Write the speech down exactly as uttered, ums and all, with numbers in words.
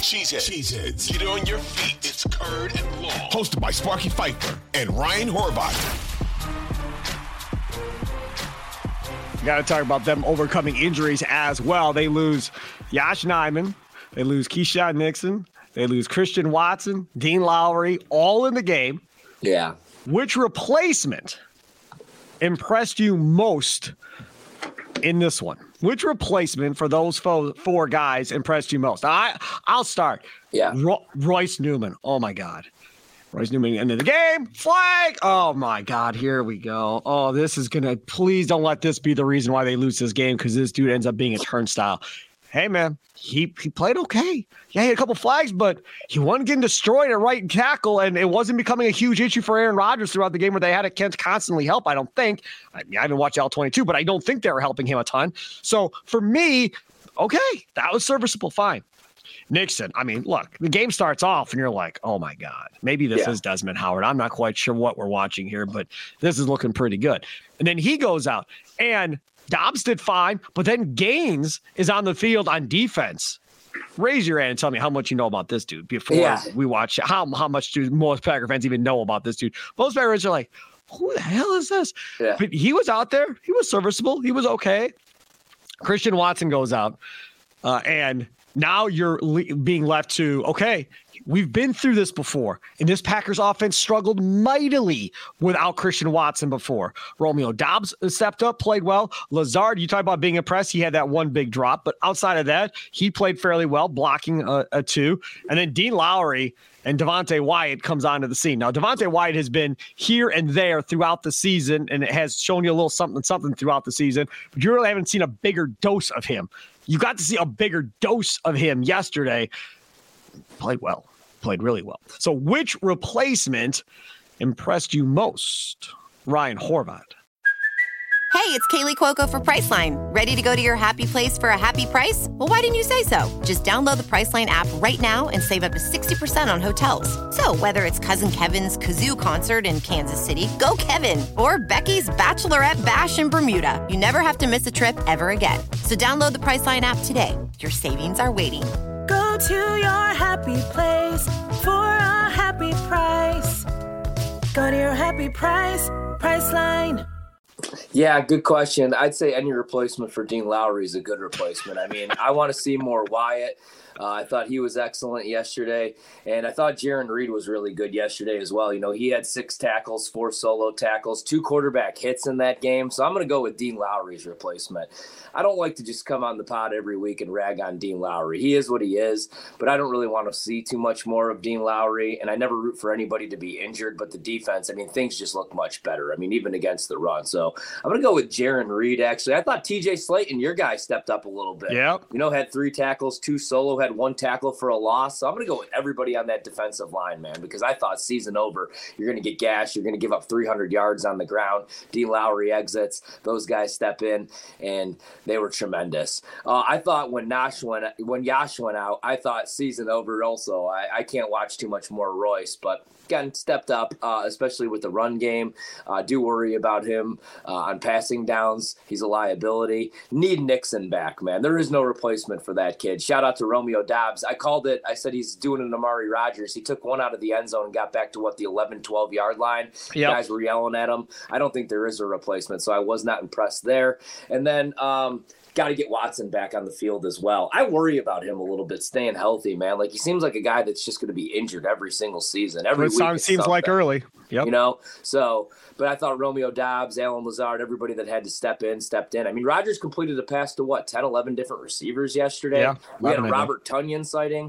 Cheeseheads. Cheeseheads. Get on your feet. It's Curd and Long. Hosted by Sparky Pfeiffer and Ryan Horvath. Got to talk about them overcoming injuries as well. They lose Yosh Nijman. They lose Keisean Nixon. They lose Christian Watson, Dean Lowry, all in the game. Yeah. Which replacement impressed you most in this one? Which replacement for those fo- four guys impressed you most? I, I'll start. Yeah. Ro- Royce Newman. Oh, my God. Royce Newman, end of the game. Flag. Oh, my God. Here we go. Oh, this is going to – please don't let this be the reason why they lose this game, because this dude ends up being a turnstile. Hey, man, he, he played okay. Yeah, he had a couple flags, but he wasn't getting destroyed at right tackle, and it wasn't becoming a huge issue for Aaron Rodgers throughout the game, where they had to constantly help, I don't think. I mean, I didn't watch L twenty-two, but I don't think they were helping him a ton. So, for me, okay, that was serviceable, fine. Nixon, I mean, look, the game starts off, and you're like, oh, my God, maybe this yeah. is Desmond Howard. I'm not quite sure what we're watching here, but this is looking pretty good. And then he goes out, and Dobbs did fine, but then Gaines is on the field on defense. Raise your hand and tell me how much you know about this dude before yeah. we watch. How how much do most Packer fans even know about this dude? Most Packer fans are like, who the hell is this? Yeah. But he was out there. He was serviceable. He was okay. Christian Watson goes out, uh, and now you're le- being left to, okay, we've been through this before, and this Packers offense struggled mightily without Christian Watson before. Romeo Doubs stepped up, played well. Lazard, you talk about being impressed. He had that one big drop, but outside of that, he played fairly well, blocking a, a two. And then Dean Lowry and Devontae Wyatt comes onto the scene. Now, Devontae Wyatt has been here and there throughout the season, and it has shown you a little something, something throughout the season, but you really haven't seen a bigger dose of him. You got to see a bigger dose of him yesterday. Played well, played really well. So which replacement impressed you most? Ryan Horvath. Hey, it's Kaylee Cuoco for Priceline. Ready to go to your happy place for a happy price? Well, why didn't you say so? Just download the Priceline app right now and save up to sixty percent on hotels. So whether it's Cousin Kevin's Kazoo Concert in Kansas City, go Kevin, or Becky's Bachelorette Bash in Bermuda, you never have to miss a trip ever again. So download the Priceline app today. Your savings are waiting. Go to your happy place for a happy price. Go to your happy price, Priceline. Yeah, good question. I'd say any replacement for Dean Lowry is a good replacement. I mean, I want to see more Wyatt. Uh, I thought he was excellent yesterday, and I thought Jarran Reed was really good yesterday as well. You know, he had six tackles, four solo tackles, two quarterback hits in that game. So I'm going to go with Dean Lowry's replacement. I don't like to just come on the pod every week and rag on Dean Lowry. He is what he is, but I don't really want to see too much more of Dean Lowry, and I never root for anybody to be injured. But the defense, I mean, things just look much better. I mean, even against the run. So I'm going to go with Jarran Reed, actually. I thought T J. Slaton, your guy, stepped up a little bit. Yeah. You know, had three tackles, two solo, had one tackle for a loss. So I'm going to go with everybody on that defensive line, man, because I thought season over, you're going to get gashed. You're going to give up three hundred yards on the ground. Dean Lowry exits. Those guys step in, and they were tremendous. Uh, I thought when Nosh went, when Yosh went out, I thought season over also. I, I can't watch too much more Royce, but again, stepped up, uh, especially with the run game. Uh, do worry about him uh, on passing downs. He's a liability. Need Nixon back, man. There is no replacement for that kid. Shout out to Romeo Doubs. I called it. I said he's doing an Amari Rodgers. He took one out of the end zone and got back to, what, the eleven, twelve-yard line. Yep. Guys were yelling at him. I don't think there is a replacement, so I was not impressed there. And then um, – got to get Watson back on the field as well. I worry about him a little bit, staying healthy, man. Like, he seems like a guy that's just going to be injured every single season. Every week seems something. Like early, yep. You know? So, but I thought Romeo Doubs, Alan Lazard, everybody that had to step in, stepped in. I mean, Rodgers completed a pass to what, ten, eleven different receivers yesterday? Yeah, we had a Robert Tunyon sighting.